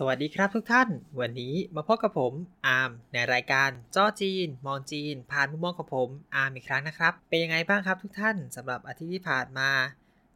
สวัสดีครับทุกท่านวันนี้มาพบกับผมอาร์มในรายการจ้อจีนมองจีนผ่านมุมมองของผมอาร์มอีกครั้งนะครับเป็นยังไงบ้างครับทุกท่านสำหรับอาทิตย์ที่ผ่านมา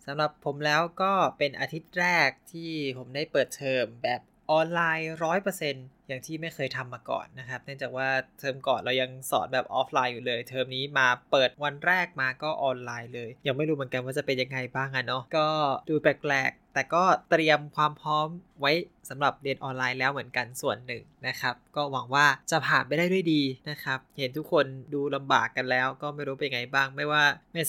สำหรับผมแล้วก็เป็นอาทิตย์แรกที่ผมได้เปิดเทอมแบบออนไลน์ 100% อย่างที่ไม่เคยทำมาก่อนนะครับเนื่องจากว่าเทอมก่อนเรายังสอนแบบออฟไลน์อยู่เลยเทอมนี้มาเปิดวันแรกมาก็ออนไลน์เลยยังไม่รู้เหมือนกันว่าจะเป็นยังไงบ้างอ่ะเนาะก็ดูแปลกๆแต่ก็เตรียมความพร้อมไว้สำหรับเรียนออนไลน์แล้วเหมือนกันส่วนหนึ่งนะครับก็หวังว่าจะผ่านไปได้ด้วยดีนะครับเห็นทุกคนดูลำบากกันแล้วก็ไม่รู้เป็นไงบ้างไม่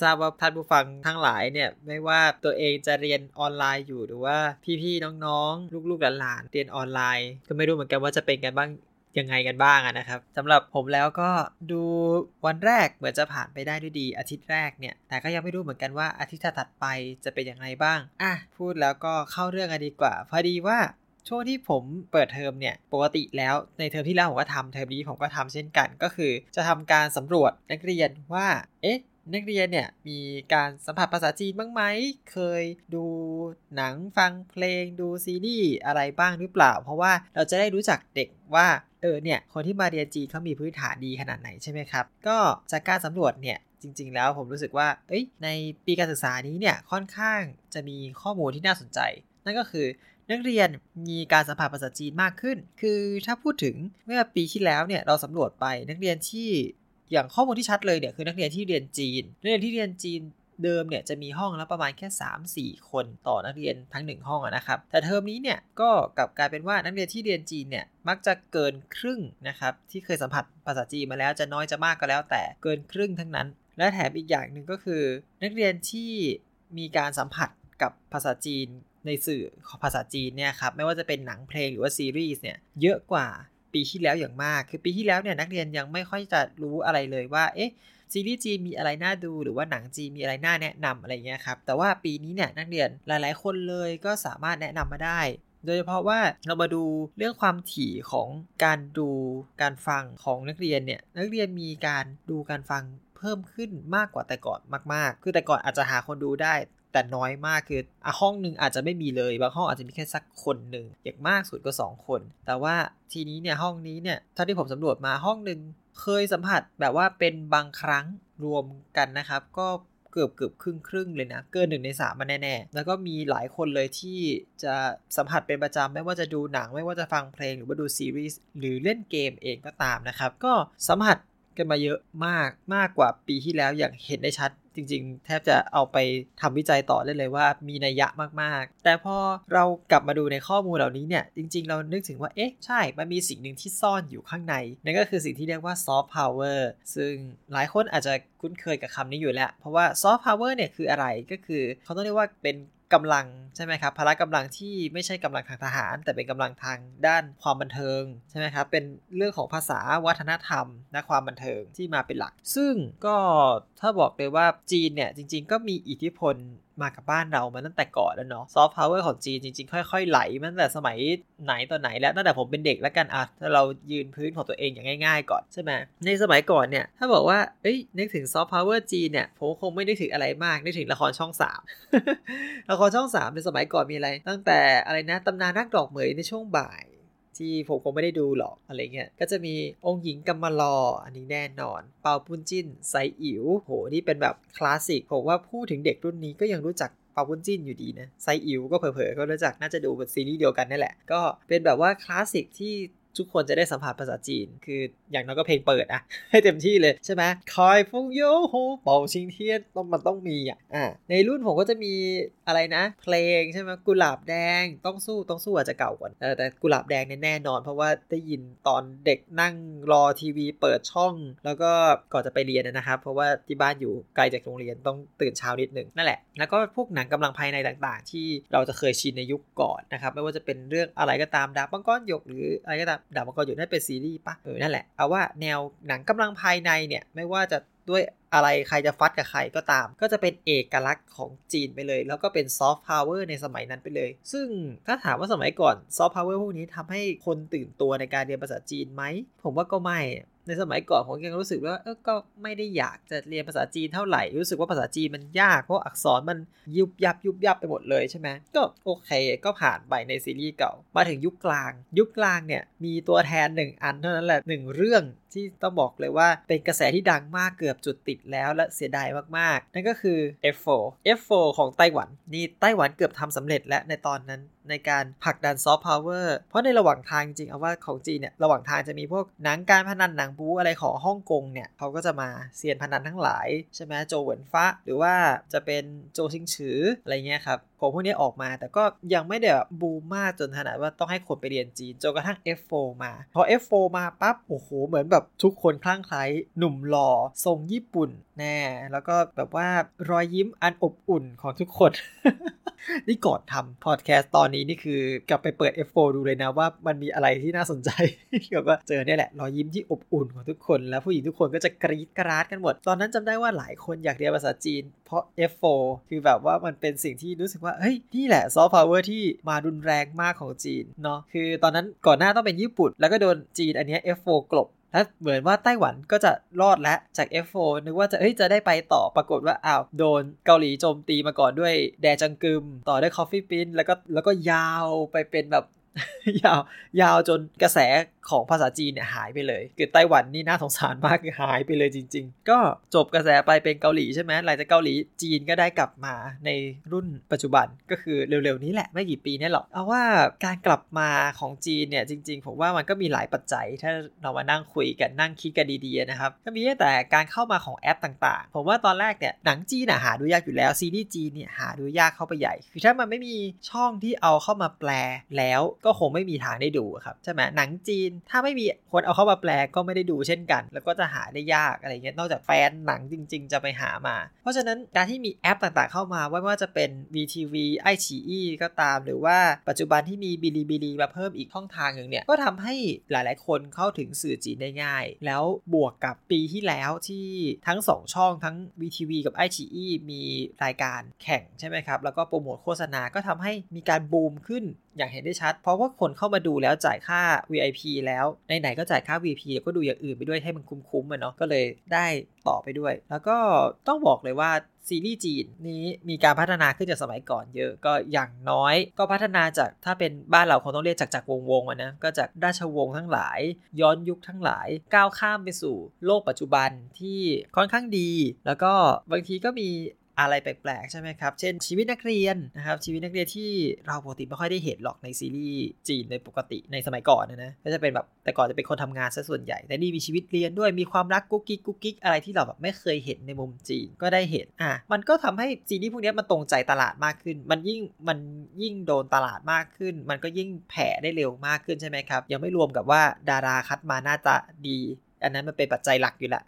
ทราบว่าท่านผู้ฟังทั้งหลายเนี่ยไม่ว่าตัวเองจะเรียนออนไลน์อยู่หรือว่าพี่ๆน้องๆลูกๆหลานๆเรียนออนไลน์ก็ไม่รู้เหมือนกันว่าจะเป็นกันบ้างยังไงกันบ้างนะครับสำหรับผมแล้วก็ดูวันแรกเหมือนจะผ่านไปได้ด้วยดีอาทิตย์แรกเนี่ยแต่ก็ยังไม่รู้เหมือนกันว่าอาทิตย์ถัดไปจะเป็นอย่างไรบ้างพูดแล้วก็เข้าเรื่องกันดีกว่าพอดีว่าช่วงที่ผมเปิดเทอมเนี่ยปกติแล้วในเทอมที่แล้วผมก็ทำเทอมนี้ผมก็ทำเช่นกันก็คือจะทำการสำรวจนักเรียนว่านักเรียนเนี่ยมีการสัมผัสภาษาจีนบ้างไหมเคยดูหนังฟังเพลงดูซีรีส์อะไรบ้างหรือเปล่าเพราะว่าเราจะได้รู้จักเด็กว่าเนี่ยคนที่มาเรียนจีนเขามีพื้นฐานดีขนาดไหนใช่ไหมครับก็จากการสำรวจเนี่ยจริงๆแล้วผมรู้สึกว่าในปีการศึกษานี้เนี่ยค่อนข้างจะมีข้อมูลที่น่าสนใจนั่นก็คือนักเรียนมีการสัมผัสภาษาจีนมากขึ้นคือถ้าพูดถึงเมื่อปีที่แล้วเนี่ยเราสำรวจไปนักเรียนที่อย่างข้อมูลที่ชัดเลยเนี่ยคือนักเรียนที่เรียนจีนเดิมเนี่ยจะมีห้องละประมาณแค่ 3-4 คนต่อนักเรียนทั้ง1ห้องนะครับแต่เทอมนี้เนี่ยก็กลับกลายเป็นว่านักเรียนที่เรียนจีนเนี่ยมักจะเกินครึ่งนะครับที่เคยสัมผัสภาษาจีนมาแล้วจะน้อยจะมากก็แล้วแต่เกินครึ่งทั้งนั้นและแถมอีกอย่างนึงก็คือนักเรียนที่มีการสัมผัสกับภาษาจีนในสื่อภาษาจีนเนี่ยครับไม่ว่าจะเป็นหนังเพลงหรือว่าซีรีส์เนี่ยเยอะกว่าปีที่แล้วอย่างมากคือปีที่แล้วเนี่ยนักเรียนยังไม่ค่อยจะรู้อะไรเลยว่าซีรีส์จีนมีอะไรน่าดูหรือว่าหนังจีนมีอะไรน่าแนะนำอะไรเงี้ยครับแต่ว่าปีนี้เนี่ยนักเรียนหลายๆคนเลยก็สามารถแนะนำมาได้โดยเฉพาะว่าเรามาดูเรื่องความถี่ของการดูการฟังของนักเรียนเนี่ยนักเรียนมีการดูการฟังเพิ่มขึ้นมากกว่าแต่ก่อนมากๆคือแต่ก่อนอาจจะหาคนดูได้แต่น้อยมากคือห้องนึงอาจจะไม่มีเลยบางห้องอาจจะมีแค่สักคนหนึ่งอย่างมากสุดก็2คนแต่ว่าทีนี้เนี่ยห้องนี้เนี่ยเท่าที่ผมสำรวจมาห้องนึงเคยสัมผัสแบบว่าเป็นบางครั้งรวมกันนะครับก็เกือบครึ่งเลยนะเกิน1ใน3มาแน่ๆแล้วก็มีหลายคนเลยที่จะสัมผัสเป็นประจำไม่ว่าจะดูหนังไม่ว่าจะฟังเพลงหรือว่าดูซีรีส์หรือเล่นเกมเองก็ตามนะครับก็สัมผัสกันมาเยอะมากกว่าปีที่แล้วอย่างเห็นได้ชัดจริงๆแทบจะเอาไปทำวิจัยต่อได้เลยว่ามีนัยยะมากๆแต่พอเรากลับมาดูในข้อมูลเหล่านี้เนี่ยจริงๆเรานึกถึงว่าใช่มันมีสิ่งหนึ่งที่ซ่อนอยู่ข้างในนั่นก็คือสิ่งที่เรียกว่าซอฟต์พาวเวอร์ซึ่งหลายคนอาจจะคุ้นเคยกับคำนี้อยู่แล้วเพราะว่าซอฟต์พาวเวอร์เนี่ยคืออะไรก็คือเขาต้องเรียกว่าเป็นกำลังใช่ไหมครับพละกำลังที่ไม่ใช่กำลังทางทหารแต่เป็นกำลังทางด้านความบันเทิงใช่ไหมครับเป็นเรื่องของภาษาวัฒนธรรมและความบันเทิงที่มาเป็นหลักซึ่งก็ถ้าบอกเลยว่าจีนเนี่ยจริงๆก็มีอิทธิพลมากับบ้านเรามาตั้งแต่ก่อนแล้วเนาะซอฟต์พาวเวอร์ของจีนจริงๆค่อยๆไหลมาตั้งแต่สมัยไหนตอนไหนแล้วตั้งแต่ผมเป็นเด็กแล้วกันเรายืนพื้นของตัวเองอย่างง่ายๆก่อนใช่ไหมในสมัยก่อนเนี่ยถ้าบอกว่านึกถึงซอฟต์พาวเวอร์จีนเนี่ยผมคงไม่นึกถึงอะไรมากนึกถึงละครช่อง3 ละครช่อง3ในสมัยก่อนมีอะไรตั้งแต่อะไรนะตำนานนักดอกเหมยในช่วงบ่ายที่ผมคงไม่ได้ดูหรอกอะไรเงี้ยก็จะมีองค์หญิงกัมมารออันนี้แน่นอนเปาปุ้นจิ้นไซอิ๋วโหนี่เป็นแบบคลาสสิกผมว่าพูดถึงเด็กรุ่นนี้ก็ยังรู้จักเปาปุ้นจิ้นอยู่ดีนะไซอิ๋วก็เผลอๆก็รู้จักน่าจะดูแบบซีรีส์เดียวกันนั่นแหละก็เป็นแบบว่าคลาสสิกที่ทุกคนจะได้สัมผัสภาษาจีนคืออย่างน้อยก็เพลงเปิดอะให้เต็มที่เลยใช่ไหมคอยฟงโยโฮเป่าชิงเทียนมันต้องมีอ่ะในรุ่นผมก็จะมีอะไรนะเพลงใช่ไหมกุหลาบแดงต้องสู้อาจจะเก่ากว่าแต่กุหลาบแดงแน่นอนเพราะว่าได้ยินตอนเด็กนั่งรอทีวีเปิดช่องแล้วก็ก่อนจะไปเรียนนะครับเพราะว่าที่บ้านอยู่ไกลจากโรงเรียนต้องตื่นเช้านิดนึงนั่นแหละแล้วก็พวกหนังกำลังภายในต่างๆที่เราจะเคยชินในยุคก่อนนะครับไม่ว่าจะเป็นเรื่องอะไรก็ตามดาบมังกรหยกหรืออะไรก็ตามดาบมังกรหยกนั่นเป็นซีรีส์ป่ะนั่นแหละเอาว่าแนวหนังกำลังภายในเนี่ยไม่ว่าจะด้วยอะไรใครจะฟัดกับใครก็ตามก็จะเป็นเอกลักษณ์ของจีนไปเลยแล้วก็เป็นซอฟต์พาวเวอร์ในสมัยนั้นไปเลยซึ่งถ้าถามว่าสมัยก่อนซอฟต์พาวเวอร์พวกนี้ทำให้คนตื่นตัวในการเรียนภาษาจีนไหมผมว่าก็ไม่ ในสมัยก่อนผมยังรู้สึกว่าก็ไม่ได้อยากจะเรียนภาษาจีนเท่าไหร่รู้สึกว่าภาษาจีนมันยากเพราะอักษรมันยุบยับไปหมดเลยใช่ไหมก็โอเคก็ผ่านไปในซีรีส์เก่ามาถึงยุคกลางเนี่ยมีตัวแทน1อันเท่านั้นแหละ1เรื่องที่ต้องบอกเลยว่าเป็นกระแสที่ดังมากเกือบจุดติดแล้วและเสียดายมากๆนั่นก็คือ F4 ของไต้หวันนี่ไต้หวันเกือบทำสำเร็จแล้วในตอนนั้นในการผลักดันซอฟต์พาวเวอร์เพราะในระหว่างทางจริงเอาว่าของจีนเนี่ยระหว่างทางจะมีพวกหนังการพนันหนังบู๊อะไรของฮ่องกงเนี่ยเขาก็จะมาเซียนพนันทั้งหลายใช่ไหมโจเหวินฟ้าหรือว่าจะเป็นโจซิงฉืออะไรเงี้ยครับของพวกนี้ออกมาแต่ก็ยังไม่ได้บูมมากจนขนาดว่าต้องให้คนไปเรียนจีนจนกระทั่ง F4 มาพอ F4 มาปั๊บโอ้โหเหมือนแบบทุกคนคลั่งไคล้หนุ่มหล่อทรงญี่ปุ่นแน่แล้วก็แบบว่ารอยยิ้มอันอบอุ่นของทุกคน นี่ก่อนทำพอดแคสต์ตอนนี้นี่คือกลับไปเปิด F4 ดูเลยนะว่ามันมีอะไรที่น่าสนใจเกี่ยวกับเจอเนี่ยแหละรอยยิ้มที่อบอุ่นของทุกคนแล้วผู้หญิงทุกคนก็จะกรี๊ดกราดกันหมดตอนนั้นจำได้ว่าหลายคนอยากเรียนภาษาจีนเพราะ F4 คือแบบว่ามันเป็นสิ่งที่รู้สึกว่าเฮ้ยนี่แหละซอฟต์พาวเวอร์ที่มารุนแรงมากของจีนเนาะคือตอนนั้นก่อนหน้าต้องเป็นญี่ปุ่นแล้วก็โดนจีนอันนี้ F4 กลบแล้วเหมือนว่าไต้หวันก็จะรอดแล้วจาก F4 นึกว่าจะได้ไปต่อปรากฏว่าอ้าวโดนเกาหลีโจมตีมาก่อนด้วยแดจังกึมต่อด้วยคอฟฟี่ปิ้นแล้วก็ยาวไปเป็นแบบ ยาวจนกระแสของภาษาจีนเนี่ยหายไปเลยคือไต้หวันนี่น่าสงสารมากคือหายไปเลยจริงๆก็จบกระแสไปเป็นเกาหลีใช่ไหมหลังจากเกาหลีจีนก็ได้กลับมาในรุ่นปัจจุบันก็คือเร็วๆนี้แหละไม่กี่ปีนี่หรอกเอาว่าการกลับมาของจีนเนี่ยจริงๆผมว่ามันก็มีหลายปัจจัยถ้าเรามานั่งคุยกันนั่งคิดกันดีๆนะครับก็มีตั้งแต่การเข้ามาของแอปต่างๆผมว่าตอนแรกเนี่ยหนังจีนหาดูยากอยู่แล้วซีรีส์จีนเนี่ยหาดูยากเข้าไปใหญ่คือถ้ามันไม่มีช่องที่เอาเข้ามาแปลแล้วก็คงไม่มีทางได้ดูครับใช่ไหมหนังจีนถ้าไม่มีคนเอาเข้ามาแปลก็ไม่ได้ดูเช่นกันแล้วก็จะหาได้ยากอะไรเงี้ยนอกจากแฟนหนังจริงๆจะไปหามาเพราะฉะนั้นการที่มีแอปต่างๆเข้ามาไม่ว่าจะเป็น VTV ไอฉีอี้ก็ตามหรือว่าปัจจุบันที่มี Bilibili มาเพิ่มอีกช่องทางนึงเนี่ยก็ทำให้หลายๆคนเข้าถึงสื่อจีนได้ง่ายแล้วบวกกับปีที่แล้วที่ทั้ง2ช่องทั้ง VTV กับไอฉีอี้มีรายการแข่งใช่ไหมครับแล้วก็โปรโมทโฆษณาก็ทำให้มีการบูมขึ้นอย่างเห็นได้ชัดเพราะว่าคนเข้ามาดูแล้วจ่ายค่า VIP แล้วไหนๆก็จ่ายค่า VIP แล้วก็ดูอย่างอื่นไปด้วยให้มันคุ้มๆอ่ะเนาะก็เลยได้ต่อไปด้วยแล้วก็ต้องบอกเลยว่าซีรีส์จีนนี้มีการพัฒนาขึ้นจากสมัยก่อนเยอะก็อย่างน้อยก็พัฒนาจากถ้าเป็นบ้านเราคงต้องเรียกจากวงอ่ะนะก็จากราชวงศ์ทั้งหลายย้อนยุคทั้งหลายก้าวข้ามไปสู่โลกปัจจุบันที่ค่อนข้างดีแล้วก็บางทีก็มีอะไรแปลกๆใช่ไหมครับเช่นชีวิตนักเรียนนะครับชีวิตนักเรียนที่เราปกติไม่ค่อยได้เห็นหรอกในซีรีส์จีนในปกติในสมัยก่อนนะก็จะเป็นแบบแต่ก่อนจะเป็นคนทำงานซะส่วนใหญ่แต่นี่มีชีวิตเรียนด้วยมีความรักกุ๊กกิ๊กอะไรที่เราแบบไม่เคยเห็นในมุมจีนก็ได้เห็นมันก็ทำให้ซีรีส์พวกนี้มันตรงใจตลาดมากขึ้นมันยิ่งโดนตลาดมากขึ้นมันก็ยิ่งแผ่ได้เร็วมากขึ้นใช่ไหมครับยังไม่รวมกับว่าดาราคัดมาหน้าตาดีอันนั้นมันเป็นปัจจัยหลักอยู่ละ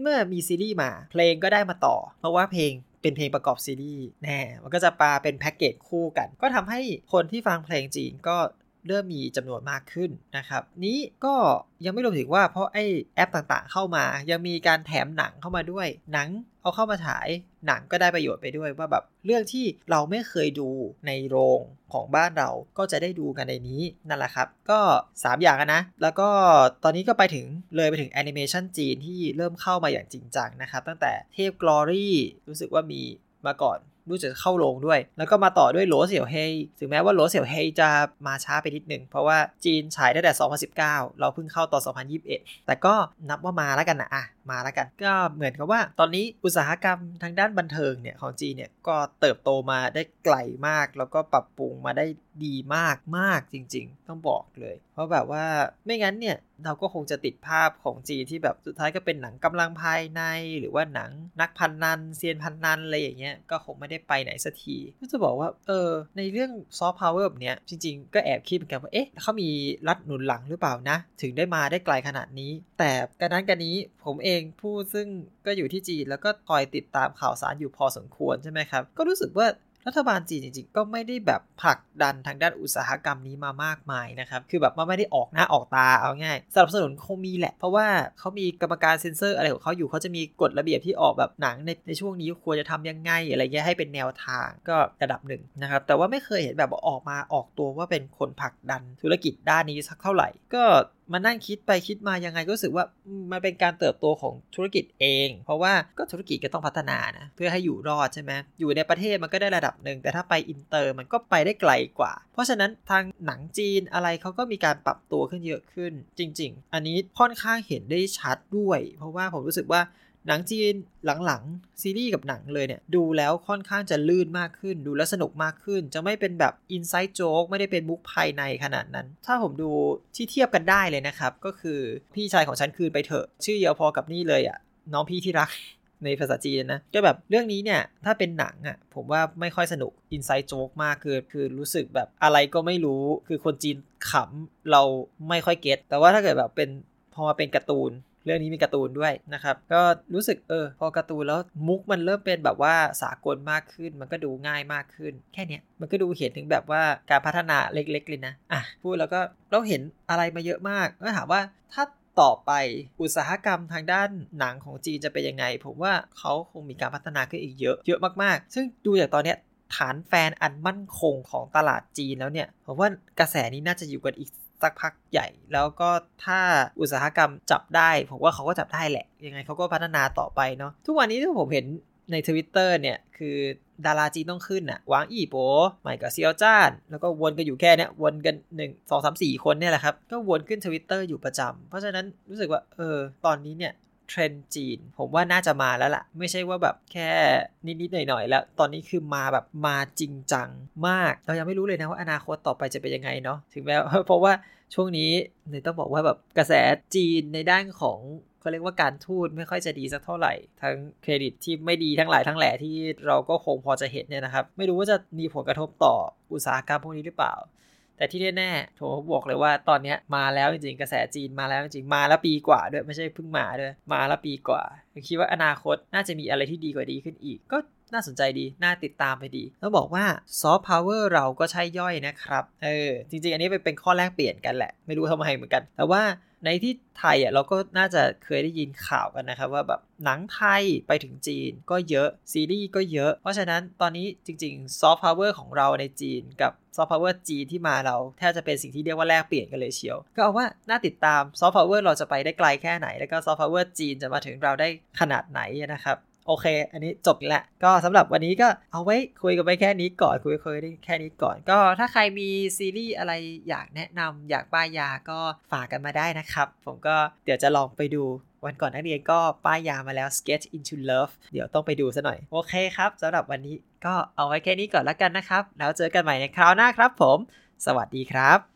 เมื่อมีซีรีส์มาเพลงก็ได้มาต่อเพราะว่าเพลงประกอบซีรีส์แน่มันก็จะปาเป็นแพ็กเกจคู่กันก็ทำให้คนที่ฟังเพลงจีนก็เริ่มมีจำนวนมากขึ้นนะครับนี้ก็ยังไม่รวมถึงว่าเพราะไอ้แอปต่างๆเข้ามายังมีการแถมหนังเข้ามาด้วยหนังเอาเข้ามาฉายหนังก็ได้ประโยชน์ไปด้วยว่าแบบเรื่องที่เราไม่เคยดูในโรงของบ้านเราก็จะได้ดูกันในนี้นั่นแหละครับก็3อย่างนะแล้วก็ตอนนี้ก็ไปถึงเลยไปถึงแอนิเมชันจีนที่เริ่มเข้ามาอย่างจริงจังนะครับตั้งแต่เทพ Glory รู้สึกว่ามีมาก่อนรู้จะเข้าลงด้วยแล้วก็มาต่อด้วยโหลเสี่ยวเฮยถึงแม้ว่าโหลเสี่ยวเฮยจะมาช้าไปนิดนึงเพราะว่าจีนฉายได้แต่2019เราเพิ่งเข้าตอน2021แต่ก็นับว่ามาแล้วกันนะมาแล้วกันก็เหมือนกับว่าตอนนี้อุตสาหกรรมทางด้านบันเทิงเนี่ยของจีนเนี่ยก็เติบโตมาได้ไกลมากแล้วก็ปรับปรุงมาได้ดีมากๆจริงๆต้องบอกเลยเพราะแบบว่าไม่งั้นเนี่ยเราก็คงจะติดภาพของจีนที่แบบสุดท้ายก็เป็นหนังกำลังภายในหรือว่าหนังนักพนันเซียนพนันอะไรอย่างเงี้ยก็คงไม่ได้ไปไหนสักทีก็จะบอกว่าในเรื่องซอฟต์พาวเวอร์แบบเนี้ยจริงๆก็แอบคิดเหมือนกันว่าเขามีรัฐหนุนหลังหรือเปล่านะถึงได้มาได้ไกลขนาดนี้แต่การนั้นการนี้ผมเองผู้ซึ่งก็อยู่ที่จีนแล้วก็คอยติดตามข่าวสารอยู่พอสมควรใช่ไหมครับก็รู้สึกว่ารัฐบาลจีนจริงๆก็ไม่ได้แบบผลักดันทางด้านอุตสาหกรรมนี้มามากมายนะครับคือแบบว่าไม่ได้ออกหน้าออกตาเอาง่ายสนับสนุนคงมีแหละเพราะว่าเขามีกรรมการเซ็นเซอร์อะไรของเขาอยู่เขาจะมีกฎระเบียบที่ออกแบบหนังในช่วงนี้ควรจะทำยังไงอะไรเงี้ยให้เป็นแนวทางก็ระดับหนึ่งนะครับแต่ว่าไม่เคยเห็นแบบออกมาออกตัวว่าเป็นคนผลักดันธุรกิจด้านนี้สักเท่าไหร่ก็ มานั่งคิดไปคิดมายังไงก็รู้สึกว่ามันเป็นการเติบโตของธุรกิจเองเพราะว่าก็ธุรกิจก็ต้องพัฒนานะเพื่อให้อยู่รอดใช่ไหมอยู่ในประเทศมันก็ได้ระดับหนึ่งแต่ถ้าไปอินเตอร์มันก็ไปได้ไกลกว่าเพราะฉะนั้นทางหนังจีนอะไรเขาก็มีการปรับตัวขึ้นเยอะขึ้นจริงๆอันนี้ค่อนข้างเห็นได้ชัดด้วยเพราะว่าผมรู้สึกว่าหนังจีนหลังๆซีรีส์กับหนังเลยเนี่ยดูแล้วค่อนข้างจะลื่นมากขึ้นดูแล้วสนุกมากขึ้นจะไม่เป็นแบบ inside joke ไม่ได้เป็นมุกภายในขนาดนั้นถ้าผมดูที่เทียบกันได้เลยนะครับก็คือพี่ชายของฉันคืนไปเถอะชื่อเดียวพอกับนี่เลยอ่ะน้องพี่ที่รักในภาษาจีนนะก็แบบเรื่องนี้เนี่ยถ้าเป็นหนังอ่ะผมว่าไม่ค่อยสนุก inside joke มากคือรู้สึกแบบอะไรก็ไม่รู้คือคนจีนขำเราไม่ค่อยเก็ตแต่ว่าถ้าเกิดแบบเป็นพอมาเป็นการ์ตูนเรื่องนี้มีการ์ตูนด้วยนะครับก็รู้สึกพอการ์ตูนแล้วมุกมันเริ่มเป็นแบบว่าสากลมากขึ้นมันก็ดูง่ายมากขึ้นแค่เนี้ยมันก็ดูเห็นถึงแบบว่าการพัฒนาเล็กๆเลยนะอ่ะพูดแล้วก็เราเห็นอะไรมาเยอะมากก็ถามว่าถ้าต่อไปอุตสาหกรรมทางด้านหนังของจีนจะเป็นยังไงผมว่าเขาคงมีการพัฒนาขึ้นอีกเยอะมากๆซึ่งดูจากตอนเนี้ยฐานแฟนอันมั่นคงของตลาดจีนแล้วเนี่ยผมว่ากระแสนี้น่าจะอยู่กันอีกสักพักใหญ่แล้วก็ถ้าอุตสาหกรรมจับได้ผมว่าเขาก็จับได้แหละยังไงเขาก็พัฒนาต่อไปเนาะทุกวันนี้ที่ผมเห็นใน Twitter เนี่ยคือดาราจีนต้องขึ้นน่ะหวางอี้โป๋ใหม่กับเซียวจ้านแล้วก็วนกันอยู่แค่เนี้ยวนกัน1 2 3 4คนเนี่ยแหละครับก็วนขึ้น Twitter อยู่ประจำเพราะฉะนั้นรู้สึกว่าตอนนี้เนี่ยเทรนด์จีนผมว่าน่าจะมาแล้วล่ะไม่ใช่ว่าแบบแค่นิดๆหน่อยๆแล้วตอนนี้คือมาแบบมาจริงจังมากเรายังไม่รู้เลยนะว่าอนาคตต่อไปจะเป็นยังไงเนาะถึงแม้เพราะว่าช่วงนี้เนี่ยต้องบอกว่าแบบกระแสจีนในด้านของเขาเรียกว่าการทูตไม่ค่อยจะดีสักเท่าไหร่ทั้งเครดิตที่ไม่ดีทั้งหลายทั้งแหล่ที่เราก็คงพอจะเห็นเนี่ยนะครับไม่รู้ว่าจะมีผลกระทบต่ออุตสาหกรรมพวกนี้หรือเปล่าแต่ที่แน่ๆผมบอกเลยว่าตอนนี้มาแล้วจริงๆกระแสจีนมาแล้วจริงมาแล้วปีกว่าด้วยไม่ใช่เพิ่งมาด้วยมาแล้วปีกว่าคิดว่าอนาคตน่าจะมีอะไรที่ดีกว่าดีขึ้นอีกก็น่าสนใจดีน่าติดตามไปดีแล้วบอกว่าซอฟต์พาวเวอร์เราก็ใช่ย่อยนะครับจริงๆอันนี้เป็นข้อแลกเปลี่ยนกันแหละไม่รู้ทำไมเหมือนกันแต่ว่าในที่ไทยอ่ะเราก็น่าจะเคยได้ยินข่าวกันนะครับว่าแบบหนังไทยไปถึงจีนก็เยอะซีรีส์ก็เยอะเพราะฉะนั้นตอนนี้จริงๆซอฟต์พาวเวอร์ของเราในจีนกับซอฟต์พาวเวอร์จีนที่มาเราแทบจะเป็นสิ่งที่เรียกว่าแลกเปลี่ยนกันเลยเชียวก็เอาว่าน่าติดตามซอฟต์พาวเวอร์เราจะไปได้ไกลแค่ไหนแล้วก็ซอฟต์พาวเวอร์จีนจะมาถึงเราได้ขนาดไหนนะครับโอเคอันนี้จบละก็สำหรับวันนี้ก็เอาไว้คุยกันไปแค่นี้ก่อนคุยได้แค่นี้ก่อนก็ถ้าใครมีซีรีส์อะไรอยากแนะนำอยากป้ายยาก็ฝากกันมาได้นะครับผมก็เดี๋ยวจะลองไปดูวันก่อนนักเรียนก็ป้ายยามาแล้ว Sketch into Love เดี๋ยวต้องไปดูซะหน่อยโอเคครับสำหรับวันนี้ก็เอาไว้แค่นี้ก่อนละกันนะครับแล้วเจอกันใหม่ในคราวหน้าครับผมสวัสดีครับ